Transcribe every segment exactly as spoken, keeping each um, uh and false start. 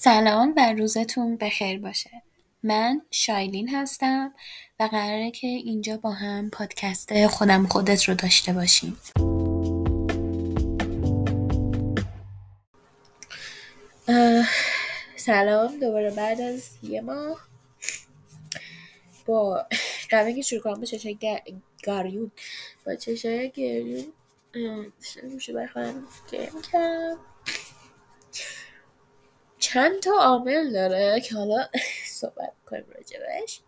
سلام و روزتون بخیر باشه. من شایلین هستم و قراره که اینجا با هم پادکست خودم خودت رو داشته باشیم. سلام دوباره بعد از یه ماه با قبل که شروع کنم با چشای گریون با چشای گریون داشتن میشه بخواهم گریم کنم. چند تا عامل داره که حالا صحبت کنیم راجبش،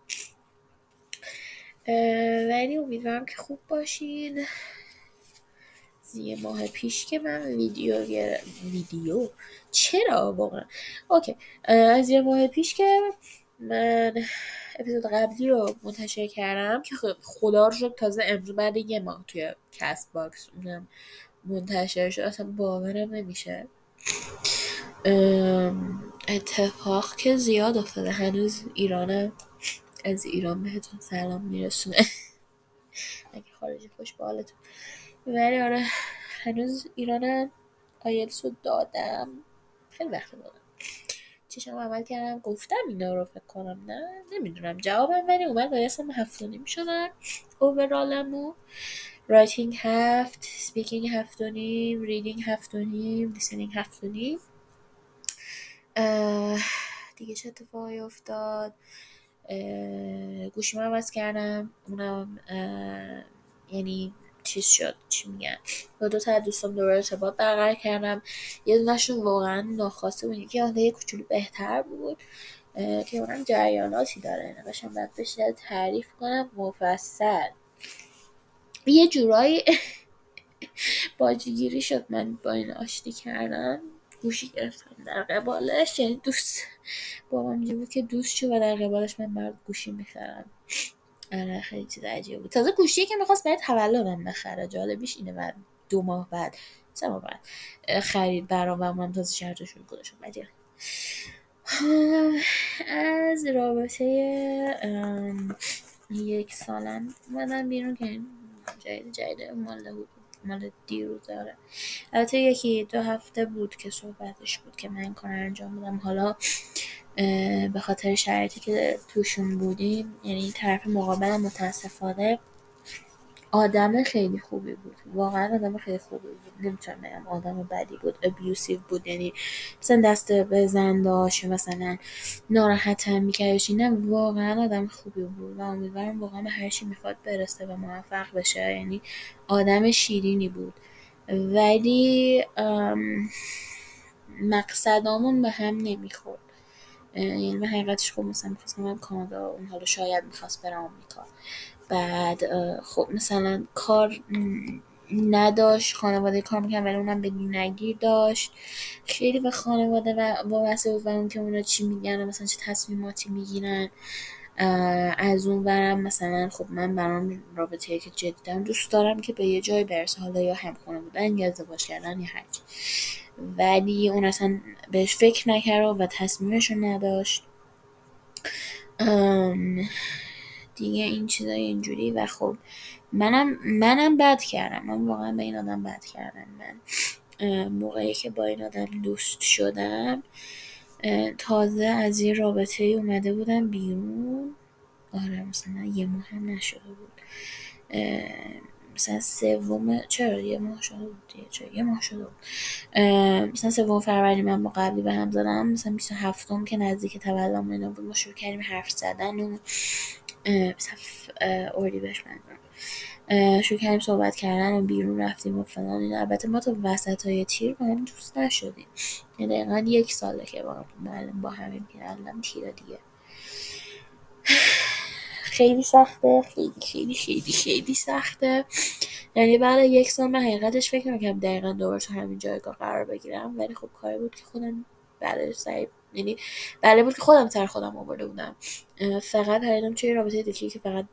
ولی امیدوارم که خوب باشین. یه ماه پیش که من ویدیو گرم ویدیو چرا واقعا اوکی از یه ماه پیش که من اپیزود قبلی رو منتشر کردم که خدا رو شد تازه امروز بعد یه ماه توی کست باکس اونم منتشر شد. اصلا باورم نمیشه اتفاق که زیاد افتاده. هنوز ایرانم، از ایران بهتون سلام میرسونه اگه خارجی خوش به حالتون. ولی آره هنوز ایرانم. آیلتس رو دادم، خیلی وقت دادم، چشم عمل کردم، گفتم اینا رو فکر کنم نه نمیدونم جوابم، ولی اومد آیلتسم هفت و نیم شدم اوورالم و رایتینگ هفت، سپیکینگ هفت و نیم، ریدینگ هفت و نیم، لیسنینگ هفت و نیم. دیگه چه اتفاقی افتاد؟ گوشیمو عوض کردم، اونم یعنی چیز شد، چی میگن، با دو تا دوستم دوباره ارتباط برقرار کردم. یه دونه‌شون واقعا ناخواسته بود، یکی حالا یه کوچولو بهتر بود که اونم جریاناتی داره، نقشم باید بشه تعریف کنم مفصل. یه جورایی باجیگیری شد، من با این آشتی کردم، گوشی گرفتم در قبالش، یعنی دوست بابا میگه بود که دوست شو و در قبالش من برات گوشی میخرم. آره خیلی چیز عجیبی بود. تازه گوشی که میخواست برای تولدم بخره، جالبیش اینه بعد دو ماه بعد سه ماه بعد خرید برام و من تازه شرطش رو گذاشتم. بعدی از رابطه یک سالم اومدم بیرون که جدید جدید مال بود، مال دیروز داره. البته یکی دو هفته بود که صحبتش بود که من کار انجام بدم. حالا به خاطر شرایطی که توشون بودیم، یعنی طرف مقابل متاسفانه آدم خیلی خوبی بود، واقعا آدم خیلی خوبی بود، نمیتونم بگم آدم بدی بود، ابیوسیو بود، یعنی مثلا دست به زن داشت، مثلا ناراحتم میکردش، نه واقعا آدم خوبی بود و امیدوارم واقعا به هر چی میخواد برسه و موفق بشه، یعنی آدم شیرینی بود. ولی مقصدامون به هم نمیخورد، یعنی من حقیقتش خب مثلا میخواستم برم کانادا، اون حالا شاید میخواست برم آمریکا. بعد خب مثلا کار نداشت، خانواده کار میکنم ولی اونم بگیر نگیر داشت، خیلی به خانواده و وابسته بود و اون که اونا چی میگن، مثلا چه تصمیماتی میگیرن. از اون برم مثلا خب من برام رابطه که جدیدم دوست دارم که به یه جای برسه، حالا یا همخونه بودن یا ازدواج کردن یا هرچی، ولی اون اصلا بهش فکر نکرد و تصمیمش رو نداشت دیگه، این چیزای اینجوری. و خب منم منم بد کردم، من واقعا به این آدم بد کردم. من موقعی که با این آدم دوست شدم تازه از یه رابطه اومده بودم بیرون، آره مثلا یه ماه هم نشده بود، مثلا سوم چرا یه ماه شده بود دیگه چرا یه ماه شده بود مثلا سوم فروردین من با قبلی به هم زدم، مثلا بیست و هفتم که نزدیک تولدم اینا بود ما شروع کردیم حرف زدن و صف اردیبهشت منظورم شروع کردیم صحبت کردن و بیرون رفتیم و فلان اینا. البته ما تا وسطای تیر با هم دوست نشدیم، یعنی دقیقا یک ساله که با هم با همین می‌رفتیم تیر دیگه. خیلی سخته، خیلی خیلی خیلی خیلی سخته، یعنی بعد یک سال من حقیقتش فکر می‌کردم دقیقاً دوباره تو همین جایگاه قرار بگیرم، ولی خب کاری بود که خودم بله سعی یعنی بله بود که خودم سر خودم آورده بودم. فقط هریدم چه رابطه دیگه که فقط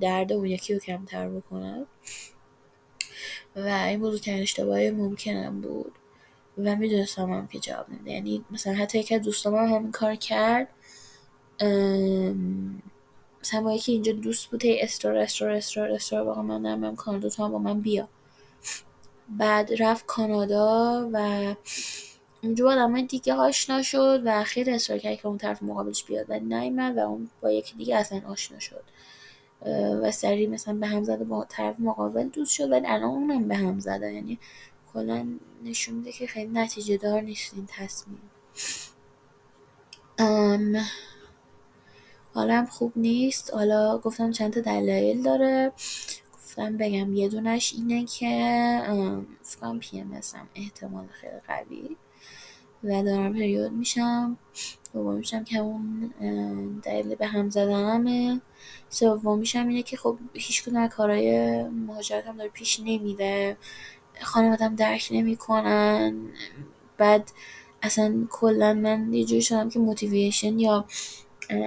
درد اون یکی رو کمتر بکنم و این موضوع ترین اشتباهی ممکنم بود و میدونستم هم که جواب نمیده. یعنی مثلا حتی یکی از دوستام هم همین کار کرد، مثلا با یکی اینجا دوست بود هی استرار استرار استرار استرار واقعا من نمیدونم کانادا تو هم با من بیا. بعد رفت کانادا و اونجا با آدمای دیگه آشنا شد و خیلی اصرار کرد که اون طرف مقابلش بیاد و نیامد و اون با یکی دیگه اصلا آشنا شد و سریع مثلا به هم زد و با طرف مقابل دوست شد و الان اونم به هم زد. یعنی کلا نشون میده که خیلی نتیجه دار نیست این تصمیم. ام حالم خوب نیست. حالا گفتم چند تا دلایل داره، گفتم بگم یه دونش اینه که فکر کنم پی ام اسم احتمال خیلی قوی و دارم پریود میشم. دومیشم که اون دلیل به هم زدنمه. سومیشم اینه که خب هیچ کدوم از کارهای مهاجرتم داره پیش نمیره، خانوادم درک نمیکنن. بعد اصلا کلا من یه جوری شدم که موتیویشن یا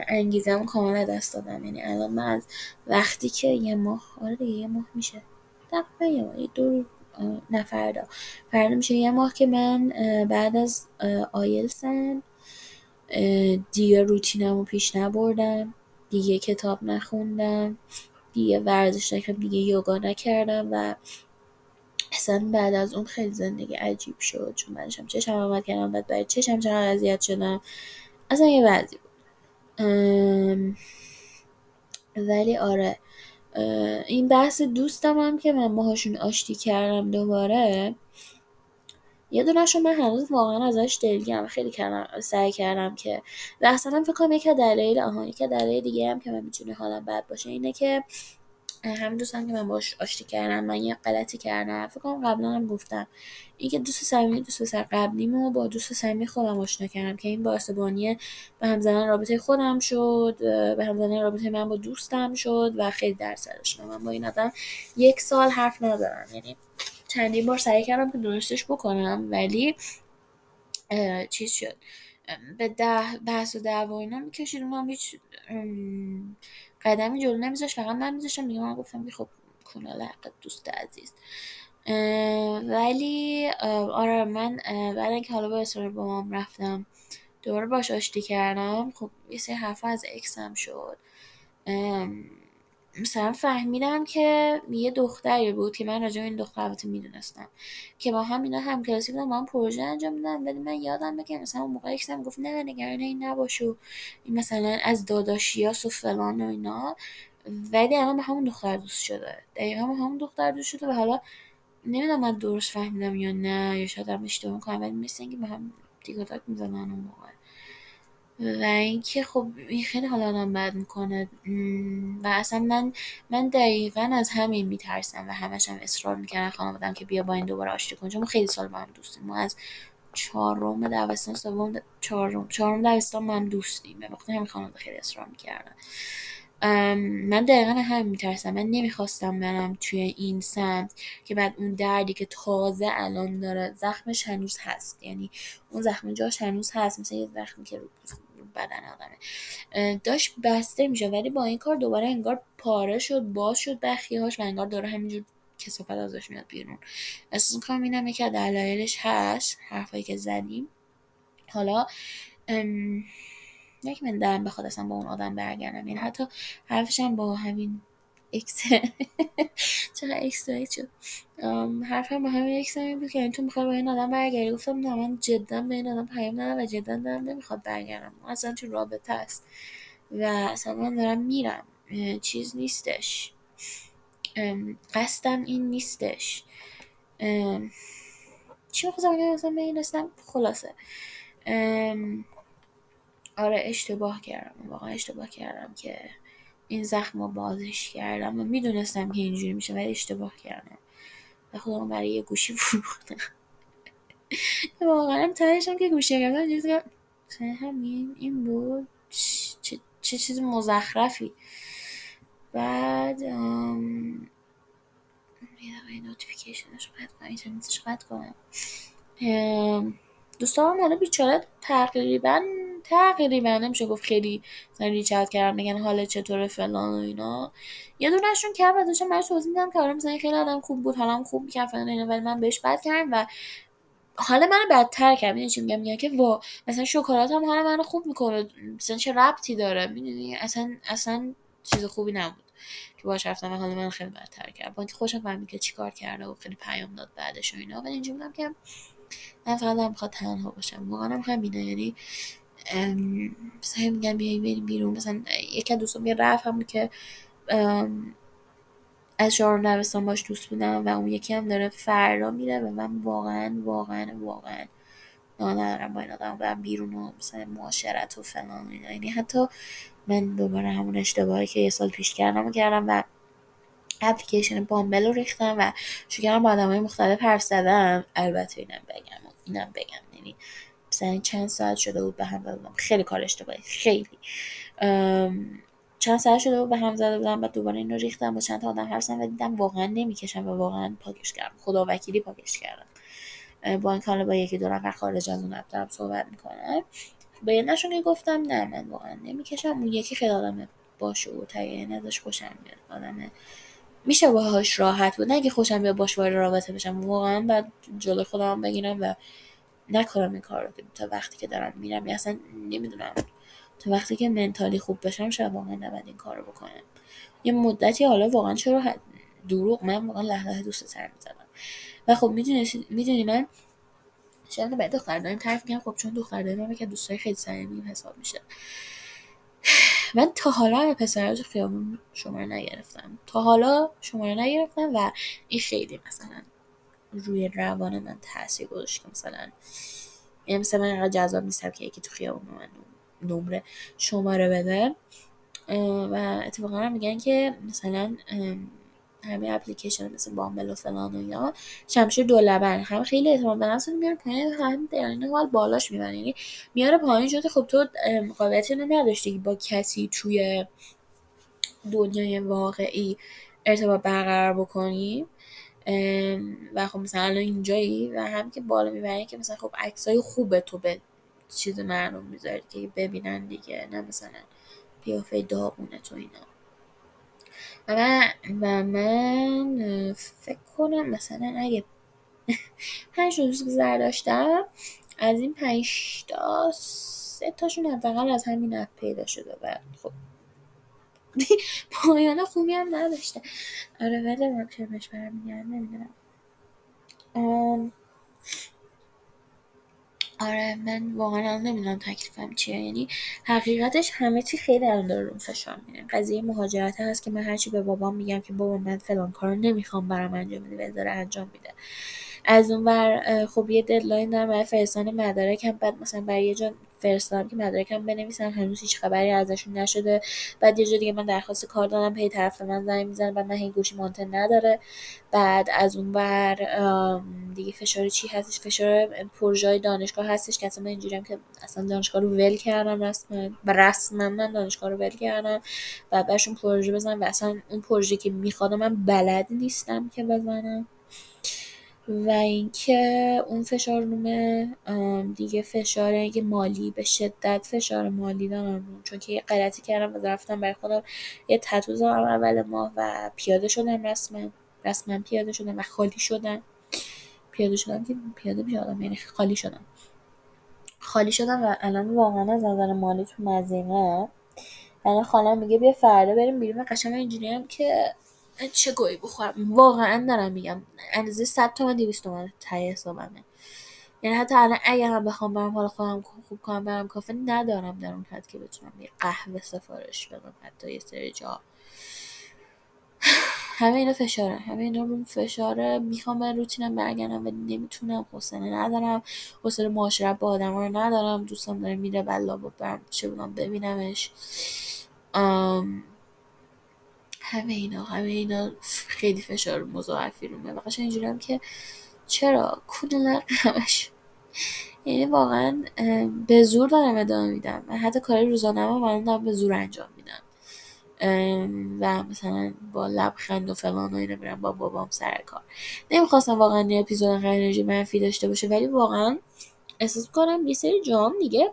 انگیزم کاملا دست دادم. یعنی الان من از وقتی که یه ماه آره دیگه یه ماه میشه دقیقا یه ماه یه دو نه فردا فردا میشه یه ماه که من بعد از آیلتسم دیگه روتینم رو پیش نبردم، دیگه کتاب نخوندم، دیگه ورزش نکردم، دیگه یوگا نکردم و اصلا بعد از اون خیلی زندگی عجیب شد، چون من داشتم چشم آمد کردم بعد برای چشم چقدر اذیت شدم، اصلا یه وضعی بود. ام... ولی آره ام... این بحث دوستم هم که من باهاشون آشتی کردم دوباره، یه دونه‌شون من هنوز واقعا ازش دلگیرم. خیلی کردم سعی کردم که و اصلا فکر کنم یک دلیل آها یک دلیل دیگه هم که من میتونه حالم بد باشه اینه که همین دوستم که من باهاش آشتی کردم من یه غلطی کردم. فکر کنم قبلا هم گفتم اینکه دوست صمیمی دوست سر قبلیمو با دوست صمیمی خودم آشنا کردم که این باعث بانی به هم زدن رابطه خودم شد، به هم زدن رابطه من با دوستم شد و خیلی درسش دادم. من با این آدم یک سال حرف نزدم، یعنی چندین بار سعی کردم که درستش بکنم ولی چیز شد به ده بحث و دعوا اینا میکشید، اونم هیچ قدمی جلو نمیذاشت، فقط من میذاشتم دیگه. من گفتم خب کنال حق دوست عزیز. ولی آره من بعد اینکه حالا با اصرار با مام رفتم دوباره باش آشتی کردم، خب یه سری حرفا از اکسم شد. مثلا فهمیدم که یه دختری بود که من راجع به این دختر البته میدونستم که با هم اینا همکلاسی بودن، با هم پروژه انجام میدادن، ولی من یادم میاد مثلا اون موقع ایکسم گفت نه نگران این نباشو این مثلا از داداشیاس و فلان و اینا، ولی الان با همون دختر دوست شده، دقیقاً با همون دختر دوست شده و حالا نمیدونم من درست فهمیدم یا نه یا شاید هم اشتباه کردم، ولی مثلا اینکه با هم تیک تاک میزنن اون موقع و اینکه خب این خیلی حالا آدم بد میکنه و اصلا من من دقیقا از همین میترسم و همش هم اصرار میکنم خانوادم که بیا با این دوباره آشتی کن، چون ما خیلی سال با هم دوستیم، ما از چهارم دبستان سوم چهارم چهارم دبستان ما هم دوستیم، به خاطر همین خانواده خیلی اصرار میکردن. من دقیقا همین میترسم، من نمیخواستم برم توی این سمت که بعد اون دردی که تازه الان داره زخمش هنوز هست، یعنی اون زخم جاش هنوز هست، مثلا یه زخمی که رو بدن آدمه داشت بسته میشه، ولی با این کار دوباره انگار پاره شد، باز شد بخیهاش و انگار داره همینجور کثافت ازش میاد بیرون. اصلا کار میدم یکی دلایلش هست حرفایی که زدیم. حالا ام... نه که من دلم بخواد اصلا با اون آدم برگردم، یعنی حتی حرفش هم با همین اکس چرا اکس دارید شد حرفم با همین اکس همین بود که این تو میخواد با این آدم برگردی. گفتم نه من جدا به این آدم پیام ندارم و جدا دارم نمیخواد برگردم، اصلا تو رابطه است و اصلا من دارم میرم، چیز نیستش، قصدم این نیستش، چی بخواستم بگم اصلا به این رسیدم. خلاصه آره اشتباه کردم، واقعا اشتباه کردم که این زخم رو بازش کردم و میدونستم که اینجوری میشه ولی اشتباه کردم و خودم برای یه گوشی فروختم. واقعا تایشم که گوشی گرفتم چیز که همین این بود، چه چیز مزخرفی. بعد یه نوتیفیکیشنش قطع کنم، اینترنتش قطع کنم. دوستان حالا بیچاره تقریبا تقریبا نمیشه گفت خیلی ریچارد کردم میگن حالا چطوره فلان و اینا، یه دونهشون که بعد داشتم براش توضیح میدم که آره مثلا خیلی آدم خوب بود، حالم خوب می‌کرد فلان اینا، ولی من بهش بد کردم و حالا منو بدتر کرد. میدونی چی میگم؟ میگن که وا مثلا شکلات هم حالا منو خوب میکنه، مثلا چه ربطی داره؟ میدونی اصلا اصلا چیز خوبی نبود که باهاش رفتم، حالا منو خیلی بدتر کرد. با اینکه خوشم فهمید که چیکار کرده و خیلی پیام داد بعدش و اینا، ولی اینجوری میگم که من فقط هم میخواد تنها باشم، واقعا هم همینه. یعنی مثلا میگن بیایی بریم بیرون، مثلا یکی از دوستم یه رفت همون که از شهر نوستان باش دوست بودم و اون یکی هم داره فردا میره و من واقعا واقعا واقعا ندارم با این آدم برم بیرون و مثلا معاشرت و فلان. یعنی حتی من دوباره همون اشتباهی که یه سال پیش کردم و کردم و اپلیکیشن بامبل رو ریختم و شروع کردم با آدمای مختلف حرف زدم. البته اینم بگم اینم بگم یعنی مثلا چند ساعت شده بود به هم زده بودم، خیلی کار اشتباهی، خیلی چند ساعت شده بود به هم زده بودم. بعد دوباره اینو ریختم با چند تا آدم حرف زدم و دیدم واقعا نمیکشم و واقعا پاکش کردم، خدا وکیلی پاکش کردم. با این کالا با یکی دو نفر خارج از اون اپ صحبت میکنم، به نشون که گفتم نه من واقعا نمیکشم. اون یکی خیلی آدم باشعور تایه نذاش، خوشم میاد، آدم میشه باهاش راحت بود. نه اگه خوشم بیاد باش وارد رابطه بشم، واقعا بعد جلوی خودم بگیرم و نکنم این کارو تا وقتی که دارم میرم، یا اصلا نمیدونم تا وقتی که منتالی خوب بشم شاید واقعا نباید این کارو بکنم. یه مدتی حالا واقعا چرا دروغ، من واقعا لحظه لحظه دوست تر میزدم. و خب میدونی میدونی من شاید بعد دختر داریم طرف میگم، خب چون دختر داریم من که دوستای خیلی صمیمی حساب میشه. من تا حالا پسرها تو خیابون شماره نگرفتم، تا حالا شماره نگرفتم و این خیلی مثلا روی روان من تاثیر گذاشت. مثلا یعنی مثلا من اینقدر جذاب نیستم که یکی تو خیابون من نمره شماره بده. و اتفاقا هم میگن که مثلا همه اپلیکیشن مثل بامبل و فلان و اینا شمشیر دولبن هم خیلی اعتماد به نفس میارن پایین، هم در این حال بالاش میبرن، یعنی میاره پایین شده. خب تو قابلیتی نداشتی با کسی توی دنیای واقعی ارتباط برقرار بکنی و خب مثلا اینجایی و هم که بالا میبرن که مثلا خب عکسای خوبه تو به چیز مردم میذاری که ببینن دیگه، نه مثلا قیافه داغونه تو اینا. و من, و من فکر کنم مثلا اگه پنج روز گذر داشتم از این پنج تا سه تاشون حداقل از همین اپ پیدا شده و خب پایان خوبی هم نداشته. آره ولی من چرمش برمیگرد نمیدونم. آره من واقعا نمیدونم تکلیفم چیه. یعنی حقیقتش همه چی خیلی الان داره رو فشار میره. قضیه مهاجرت هست که من هرچی به بابام میگم که بابا من فلان کارو نمیخوام برام انجام بده، بذاره انجام میده. از اون ور خب یه ددلاین دارم برای فرستادن مدارکم، بعد مثلا برای یه جا فرستادم که مدارکم بنویسن هنوز هیچ خبری ازشون نشده، بعد یه جا دیگه من درخواست کار دادم هی طرف من زنگ میزنه و من هی گوشی مونتن نداره. بعد از اون ور دیگه فشار چی هستش، فشار پروژه دانشگاه هستش که اصلا من اینجوریام که اصلا دانشگاه رو ول کردم رسما رسما من دانشگاه رو ول کردم و براشون پروژه بزنم و اصلا اون پروژه‌ای که می‌خوام من بلد نیستم که بزنم. و اینکه اون فشار رومه دیگه، فشاره که مالی، به شدت فشار مالی دارم چون که یه غلطی کردم و رفتم برای خودم یه تتو زدم اول ماه و پیاده شدم رسما رسما پیاده شدم و خالی شدم پیاده شدم که پیاده میشدم یعنی خالی شدم خالی شدم و الان واقعا از نظر مالی تو مزیقه. الان خالم میگه بیا فردا بریم بیرون، قشنگ اینجوری هم که چه گویی بخورم. واقعا دارم میگم اندازه صد تومن دویست تومن تای حسابمه، یعنی حتی الان اگر هم بخوام برم حالا خودم خوب کنم برم کافه ندارم در اون حد که بتونم یه قهوه سفارش بدم حتی یه سری جا. همه اینا فشاره، همه اینا رو فشاره. میخوام من روتینم برگردم ولی نمیتونم، حوصله ندارم، حوصله معاشرت با آدما رو ندارم. دوستم داره میره بلا برم چه بودم ببینمش. ام همه اینا همه اینا خیلی فشار مضاعفی رو میاد. واقعا اینجوری هم که چرا کدوم رقمش، یعنی واقعا به زور دارم ادامه میدم. من حتی کار روزانه‌ام واقعا دارم به زور انجام میدم و مثلا با لبخند و فلان و اینا میرم با بابام سر کار. نمیخواستم واقعا این اپیزود قرار انرژی منفی داشته باشه ولی واقعا احساس می‌کنم یه سری جام دیگه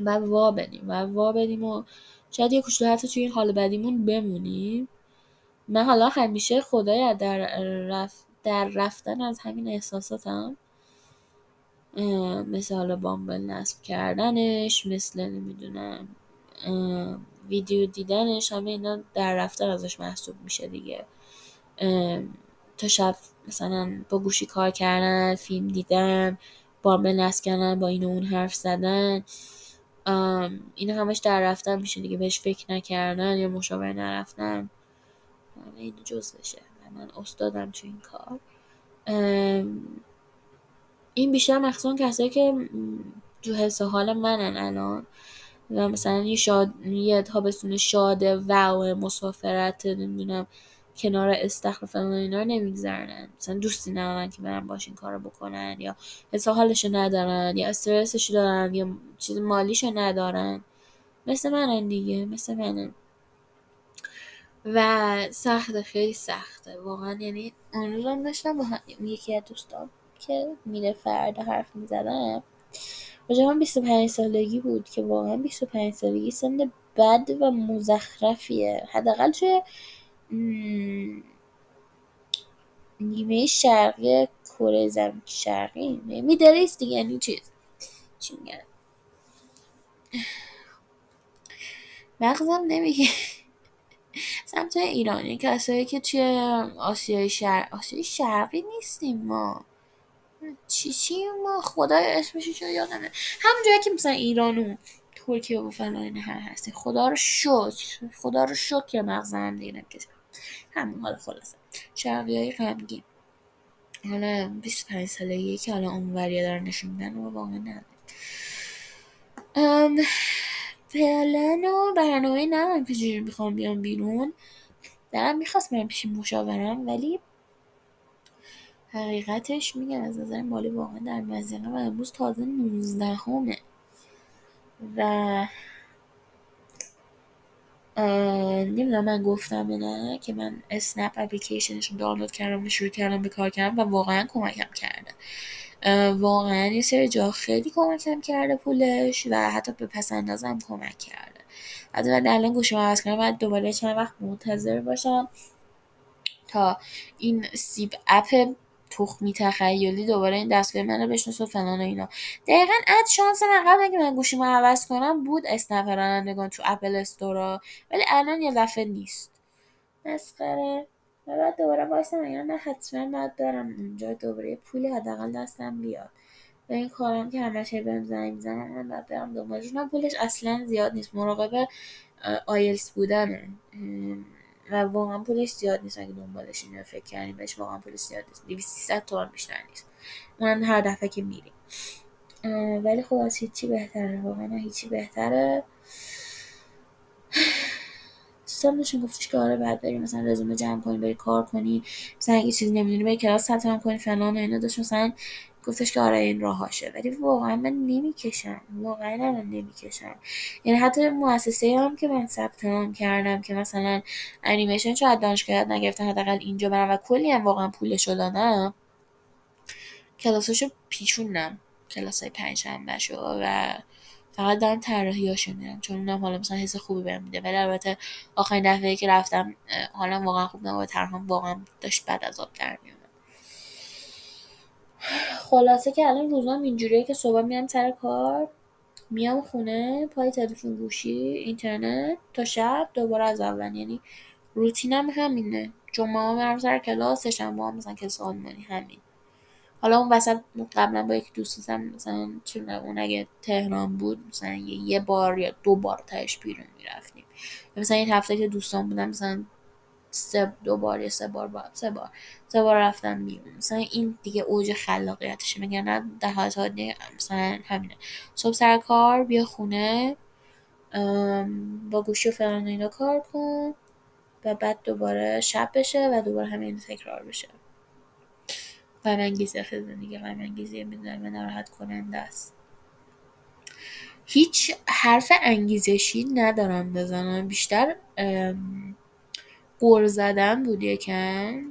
و وا بدیم و وا بدیم و شاید یه کوچولو حتی توی این حال بدیمون بمونیم. من حالا همیشه خدایا در رف... در رفتن از همین احساساتم هم. مثل حالا بامبل نصب کردنش، مثل نمیدونم ویدیو دیدنش، همه اینا در رفتن ازش محسوب میشه دیگه. تا شب مثلا با گوشی کار کردن، فیلم دیدن، بامبل نصب کردن، با این و اون حرف زدن، این همش در رفتن میشه دیگه، بهش فکر نکردن یا مشاور نرفتن. این جزوشه. من استادم تو این کار. این بیشتر مخصوصا کسایی که جو حس حال منن الان و مثلا یه شاد یه تابستون شاده و مسافرت نمیدونم کنار استخر فلان اینا نمیگذرن، مثلا دوستی ندارن که برن باش این کارو بکنن، یا حس حالشو ندارن، یا استرسشو دارن، یا چیز مالیشو ندارن، مثل منن دیگه، مثل منن. و سخته، خیلی سخته واقعا. یعنی اون روز هم داشتم با یکی از دوستام که میره فردا حرف میزدم، وجهان بیست و پنج سالگی بود که واقعا بیست و پنج سالگی سن بد و مزخرفیه، حداقل چه م... نیمه شرقی کره زمین شرقی میدریست دیگه، یعنی چیز چی میگن مغزم نمیگه سمت ایرانی، کسایی که توی آسیای شرق آسیای شرقی نیستیم ما، چی چی ما خدای اسمشو یادمه، همون جایی که مثلا ایران و ترکیه و فلان اینا هستیم. خدا رو شکر، خدا رو شکر که مغزم دیگه نمیکشه همون. حالا خلاصه شرقیای غمگین، حالا بیست و پنج سالگی که الان اونوریه دارن نشون میدن و واقعا نداره. ام فعلا و برنامه ندارم که چجوری میخوام بیام بیرون. دارم میخواست برم پیش مشاورم، ولی حقیقتش میگم از نظر مالی واقعا در مزیقه و امروز تازه نوزده همه و نمیدونم من گفتم نه که من اسنپ اپلیکیشنشون دانلود کردم و شروع کردم به کار کردم و واقعا کمکم کرده، واقعا یه سری جا خیلی کمکم کرده پولش و حتی به پسندازم کمک کرده. حتی من الان گوشیمو عوض کنم و دوباره چند وقت منتظر باشم تا این سیب اپ تخمی تخیلی دوباره این دستگاه من رو بشناسه و فلان و اینا. دقیقاً از شانس من قبل اینکه من گوشیمو عوض کنم بود اسنپ رانندگان تو اپل استورا، ولی الان یه دفعه نیست. مسخره. و بعد دوباره وایسم اینا، نه حتما بعد برم اونجا دوباره پول حداقل دستم بیاد. و این کارم که همش بهم زنگ میزنن من بعد برم دنبالشون، پولش اصلا زیاد نیست، مراقب آیلتس بودنه و واقعا پولش زیاد نیست. اگه دنبالش اینو فکر کنیم بهش، واقعا پولش زیاد نیست، دویست سیصد تومن بیشتر نیست، اونم هر دفعه که میریم. ولی خب از هیچی بهتره، واقعا هیچی بهتره. دوستان نشون گفت چیکاره بعد بریم مثلا رزومه جمع کنی، بری کار کنی، مثلا اگه چیزی نمیدونی بری کلاس ثبت نام کنی فلان و اینا. داشت مثلا گفتش که آره این راهاشه، ولی واقعا من نمیکشم، واقعا من نمیکشم. یعنی حتی مؤسسه هم که من ثبت نام کردم که مثلا انیمیشن چه دانشگاه نگرفتن، حداقل اینجا برام و کلی هم واقعا پولشو دادم، کلاساشو پیچوندم، کلاسای پنجشنبهشو و فقط دارم طراحیاشو میرم چون اونم حالا مثلا حس خوبی بهم میده. ولی البته آخرین دفعه‌ای که رفتم حالا واقعا خوب نبود، طرحم واقعا داشت بد از آب در میومد. خلاصه که الان روزام اینجوریه که صبح میام سر کار، میام خونه، پای تلفن، گوشی، اینترنت تا شب دوباره از اول. یعنی روتینم همینه. جمعه میام سر کلاس، شنبه هم مثلا کلاس آلمانی همین. حالا اون وسط قبلا با یک دوستم مثلا چون اون اگه تهران بود مثلا یه بار یا دو بار تاش بیرون میرفتیم، مثلا این هفته که دوستان بودم مثلا سه دو بار یا سه بار با سه بار سه بار رفتم بیرون. مثلا این دیگه اوج خلاقیتشه، میگن نه ده تا مثلا همینه. صبح سر کار بیا خونه، با گوشی و فلان اینا کار کن و بعد دوباره شب بشه و دوباره همین تکرار بشه. غم انگیزه، خیلی زندگی غم انگیزه میدونم و ناراحت کننده است. هیچ حرف انگیزشی ندارم بزنم، بیشتر قور زدن بود. یکم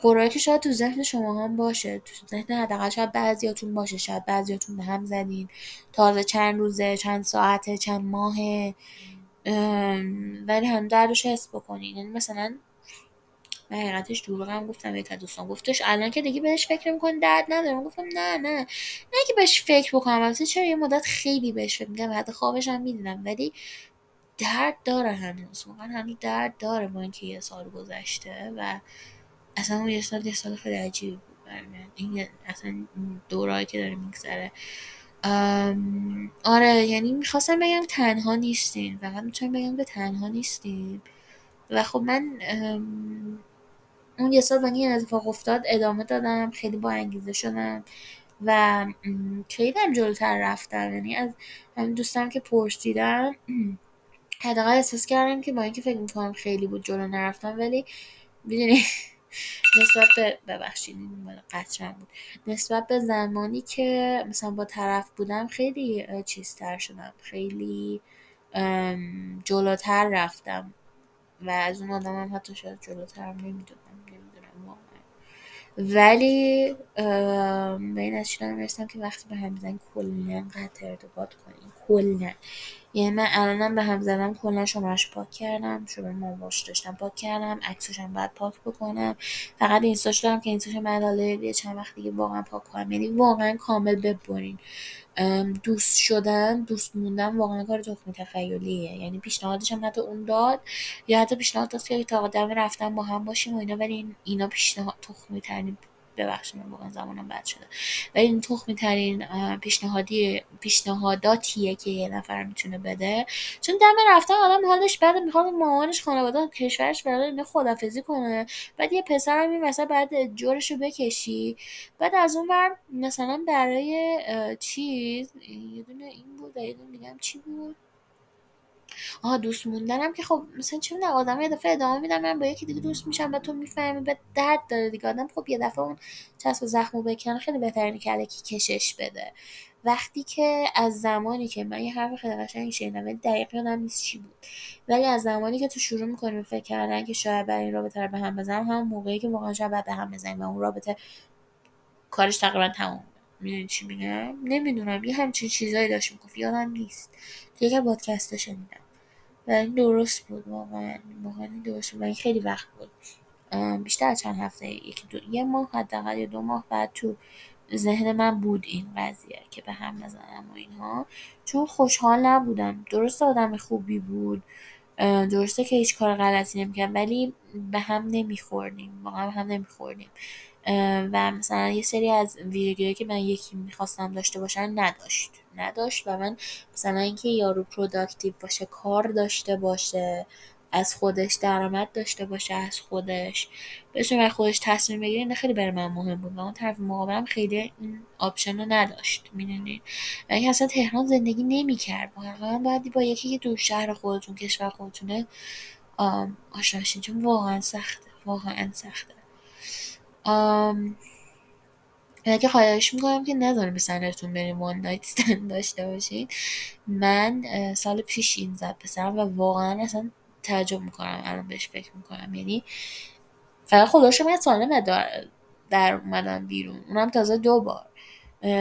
قورایی که شاید تو ذهن شما هم باشه، تو ذهن حداقل شاید بعضیاتون باشه، شاید بعضیاتون به هم زدین، تازه چند روزه، چند ساعته، چند ماهه، ولی هم دردش حس بکنین. یعنی مثلا من حقیقتش دروغم گفتم، یه تا دوستان گفتش الان که دیگه بهش فکر می‌کنی درد نداره. من گفتم نه نه نه که بهش فکر بکنم، البته چرا یه مدت خیلی بهش فکر می‌کردم، حتی خوابش هم می‌دیدم، ولی درد داره هنوز، واقعا هنوز درد داره. با اینکه یه سال گذشته و اصلا اون یه سال یه سال خیلی عجیبی بود برمیان. این اصلا دورایی که داره میگذره. آره یعنی میخواستم بگم تنها نیستیم، فقط میتونم بگم که تنها نیستیم. و خب من اون یه سال با این اتفاق افتاد ادامه دادم، خیلی با انگیزه شدم و خیلی هم جلوتر رفتم. یعنی از دوستم که پرسیدم حداقل احساس کردم که با اینکه فکر میکنم خیلی بود جلو نرفتم، ولی بدونی نسبت به ببخشید قطرم بود، نسبت به زمانی که مثلا با طرف بودم خیلی چیزتر شدم، خیلی جلوتر رفتم و از اون آدم هم حتی شاید جلوتر هم نمیدونم نمیدونم واقعا. ولی به این از شدن میرسم که وقتی به هم زدن کلن قطع ارتباط کنیم، کلن. یعنی من الانم به هم زدم کلن شمارش پاک کردم، شماره موبایلش داشتم پاک کردم، عکسشم باید پاک بکنم، فقط اینستاش دارم که اینستاش من حالا چند وقت دیگه واقعا پاک کنم. یعنی واقعا کامل ببرین. دوست شدن، دوست موندن واقعا کار تخمی تخیلیه. یعنی پیشنهادش هم حتی اون داد، یا حتی پیشنهاد داد که تا قدم رفتن با هم باشیم و اینا، ولی اینا پیشنهاد تخمی ترین، ببخشید واقعا زمانم بد شده، ولی این تخمی ترین پیشنهادی پیشنهاداتیه که یه نفر میتونه بده. چون دم رفتن آدم حالش بد، میخواد مامانش خانواده کشورش برای اینا خدافظی کنه، بعد یه پسرم این مثلا بعد جورشو بکشی. بعد از اون ور مثلا برای چیز یه دونه این بود، یه دونه دیگه هم چی بود، آها دوست موندنم که خب مثلا چه میدونم آدم یه دفعه ادامه میدم، من با یکی دیگه دوست میشم و تو میفهمی به درد داره دیگه آدم. خب یه دفعه اون چسب و زخمو بکنه، خیلی بهتره که الکی کشش بده. وقتی که از زمانی که من یه حرف خیلی قشنگ شنیدم، دقیقاً یادم نیست چی بود، ولی از زمانی که تو شروع می‌کنی فکر کردن که شاید برای این رابطه رو به هم بزنم، همون موقعی که واقعا شاید به هم بزنیم و اون رابطه کارش تقریبا تموم. میدونی چی میگم؟ نمیدونم یه همچین چیزایی داشت میگفت، یادم نیست، دیگه پادکست شنیدم و این درست بود. واقعا واقعا درست بود. من خیلی وقت بود، بیشتر از چند هفته، یکی دو یه ماه حداقل یا دو ماه بعد تو ذهن من بود این قضیه که به هم نزنم و اینها، چون خوشحال نبودم. درست آدم خوبی بود، درسته که هیچ کار غلطی نمی‌کرد، ولی به هم نمیخوردیم، واقعا به هم نمیخوردیم. و مثلا یه سری از ویدیوهایی که من یکی میخواستم داشته باشن نداشت نداشت و من مثلا اینکه یارو پروداکتیو باشه، کار داشته باشه، از خودش درآمد داشته باشه، از خودش بشه و خودش تصمیم بگیره، این خیلی برای من مهم بود و اون طرف مقابلم خیلی این آپشن رو نداشت. میدونید و اینکه اصلا تهران زندگی نمی‌کرد، واقعا باید با یکی که تو شهر خودتون، کشور خودتونه آشنا شین، چون واقعا سخته، واقعا سخته. ام اگه خواهش میکنم که نذاریم به سنتون بریم وان نایت استند داشته باشین. من سال پیش این زد پسرم و واقعا اصلا تعجب میکنم الان بهش فکر میکنم. یعنی فقط خودش من سالم در اومدم بیرون، اونم تازه دو بار.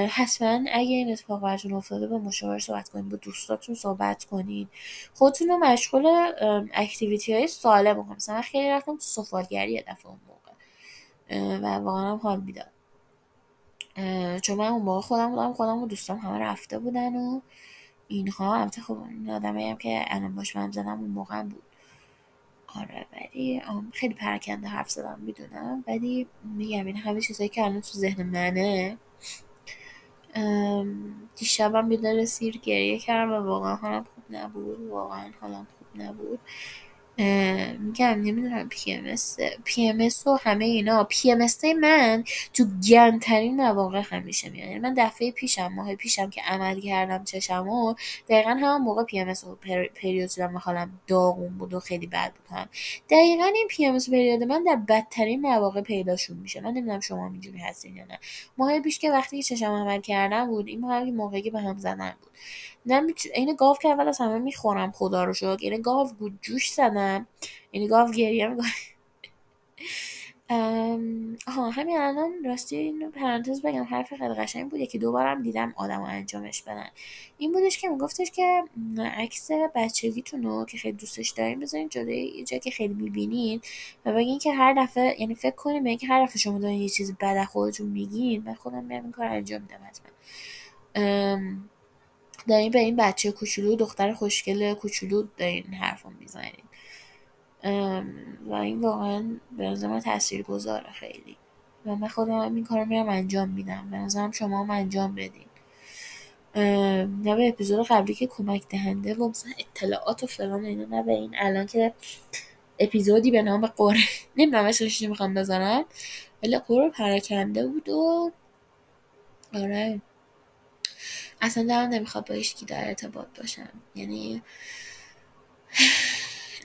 حتما اگه این اتفاق براتون افتاده با مشاور صحبت کنید، با دوستاتون صحبت کنید، خودتون رو مشغول اکتیویتی های سالم بکنید. مثلا من خیلی رفتم تو سفالگری یه دفعه اون موقع و واقعا هم حال میداد، چون من اون موقع خودم بودم، خودم و دوستم همه رفته بودن و اینها. البته خب این آدمایی هم که الان باش من زدم اون موقع بود. آره ولی خیلی پرکنده حرف زدم میدونم، ولی میگم این همه چیزایی که الان تو ذهن منه. دیشبم بیدار سیر گریه کردم و واقعا حالم خوب نبود، واقعا حالم خوب نبود. میگم نمیدونم پی ام اس و همه اینا، پی ام اس من تو گندترین مواقع همیشه میاد. یعنی من دفعه پیشم ماه پیشم که عمل کردم چشمو، دقیقا همون موقع پی ام اس و پریود شدم، حالم داغون بود و خیلی بد بودم. دقیقا این پی ام اس پریود من در بدترین مواقع پیداشون میشه. من نمیدونم شما اینجوری هستین یا نه. ماه پیش که وقتی چشم عمل کردم بود، این موقعی موقعی که به هم زدن بود. نمیچ این گاو که اول از همه میخورم خدا رو شکر، این گاو گوجوش جوش زدم، این گاو گریه میکنه. ام آها همین الان راستی اینو پرانتز بگم، حرف خیلی قشنگ بود، یکی دو بارم دیدم آدمو انجامش بدن. این بودش که میگفتش که عکس بچگیتونو که خیلی دوستش دارین بذارین جلوی جایی که خیلی میبینین و بگین که هر دفعه، یعنی فکر کنین بگین که هر دفعه شما دارین یه چیز بد از خودتون میگین، من خودم میام این کارو انجام میدم. ام دارین به این بچه کوچولو، دختر خوشگل کوچولو دارین حرفو میزنین. و این واقعا به نظرم تاثیرگذاره خیلی. و من خودم هم این کارو میرم انجام میدم، به نظرم شما هم انجام بدین. نه به اپیزود قبلی که کمک دهنده و مثلا اطلاعات و فلان اینا، نه به این الان که اپیزودی به نام قره نمیدونم اسمش چی میخوام بذارم، ولی قره پراکنده بود و آره اصلا دارم نمیخواد با هیچ کی در ارتباط باشم، یعنی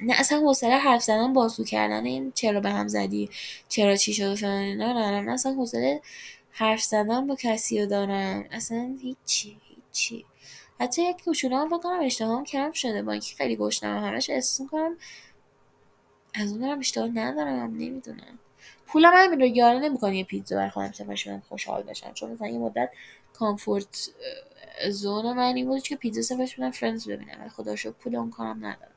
نه اصلا حوصله حرف زدن بازو کردن این چرا به هم زدی چرا چی شد فلان اینا ندارم، نه اصلا حوصله حرف زدن با کسی رو دارم، اصلا هیچی هیچی. حتی یک گوشونه هم بکنم اشتباهم کم شده با اینکه خیلی گوشنم همش احساس میکنم از اون دارم اشتباه ندارم، نمیدونم. پولم همین رو یاره نمیکنی یه پیتزا بر خودم سفارش بدم خوشحال بشم، چون مثلا یه مدت کامفورت زون من این بود که پیتزا سفارش بدم فرندز ببینم، ولی خدا شکر پول اون کارم ندارم.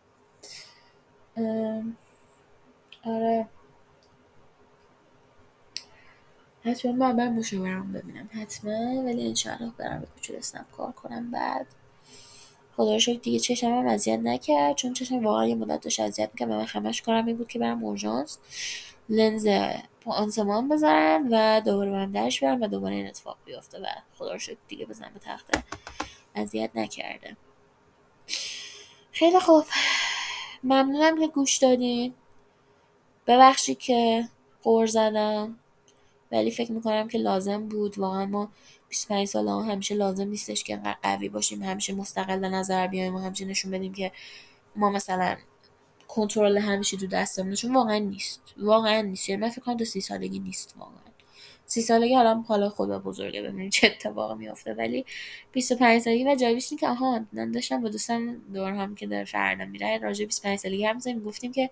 آره حتما من برم مشاورم ببینم حتما، ولی انشاءالله برم به کوچول اسنپ کار کنم بعد. خدا رو شکر دیگه چشم هم اذیت نکرد، چون چشم واقعا یه مدت داشت اذیت میکرد و من همش کارم این بود که برم اورژانس لنز آنسمان بزنم و دوباره برم درش برم و دوباره این اتفاق بیفته، و خدا رو شکر دیگه بزنم به تخته اذیت نکرده. خیلی خوب، ممنونم که گوش دادین. ببخشید که قور زدم، ولی فکر میکنم که لازم بود. واقعا ما بیست و پنج ساله ها همیشه لازم نیستش که انقدر قوی باشیم، همیشه مستقل به نظر بیاییم و همیشه نشون بدیم که ما مثلا کنترل همیشه تو دستمون، چون واقعا نیست، واقعا نیست. یعنی من فکر کنم تا سی سالگی نیست، واقعا سی سالگی حالا حالا خود به بزرگه ببینیم چه اتفاقی میفته، ولی بیست و پنج سالگی و جالبیش اینه که آها من داشتم با دوستم دور هم که در فردم میره راجع بیست و پنج سالگی هم میگفتیم که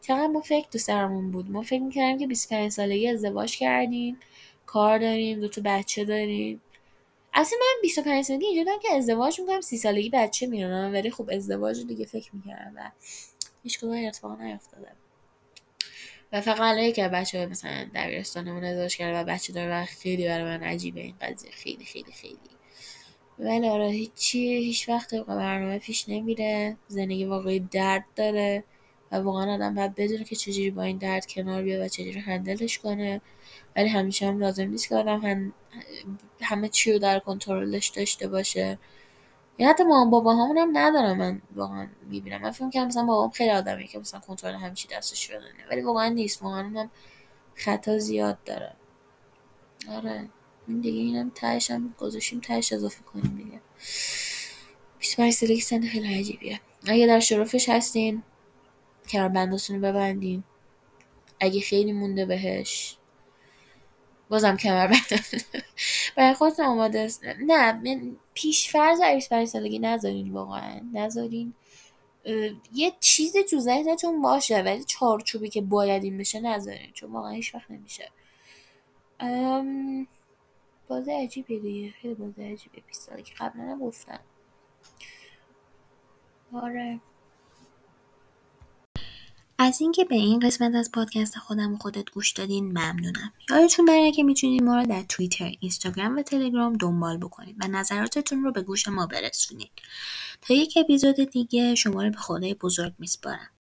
چقدر ما فکر تو سرمون بود، ما فکر میکردیم که بیست و پنج سالگی ازدواج کردیم، کار داریم، دو تا بچه داریم. اصلا من بیست و پنج سالگی اینجوریام که ازدواج میکنم، سی سالگی بچه میارم، ولی خب ازدواج دیگه فکر میکردم و هیچ کدوم اتفاق نیفتاده. و فقط علاوه که بچه مثلا دبیرستانمون ازدواج کرده و بچه داره و خیلی برای من عجیبه این قضیه، خیلی خیلی خیلی. ولی آره هیچی، هیچ وقت برنامه پیش نمیره، زندگی واقعی درد داره و واقعا آدم باید بدونه که چجوری با این درد کنار بیاد و چجوری هندلش کنه، ولی همیشه هم لازم نیست که آدم هم همه چی رو در کنترلش داشته باشه. یا حتی مام بابا همون هم ندارم، من واقعا میبینم من فکر کنم مثلا بابام خیلی آدمیه که مثلا کنترل همه چی دستش بدنه، ولی واقعا نیست، واقعا هم خطا زیاد داره. آره این دیگه اینم تهش هم گذاشیم تهش اضافه کنیم دیگه. بیست و پنج سالگی سن خیلی عجیبیه. اگه در شرفش هستین کمربندتون رو ببندین، اگه خیلی مونده بهش بازم کمربند برای خودتون آماده است. نه من پیش فرض بیست و پنج سالگی نذارین، واقعا نذارین. یه چیزی تو ذهنتون باشه ولی چارچوبی که باید این بشه نذارین، چون واقعا هیچ وقت نمیشه. بازه عجیبه دیگه، خیلی بازه عجیبه بیست سالگی. قبلا هم گفتم. آره از اینکه به این قسمت از پادکست خودم و خودت گوش دادین ممنونم. یادتون بره که میتونید ما رو در توییتر، اینستاگرام و تلگرام دنبال بکنید و نظراتتون رو به گوش ما برسونید. تا یک اپیزود دیگه شما رو به خدای بزرگ میسپارم.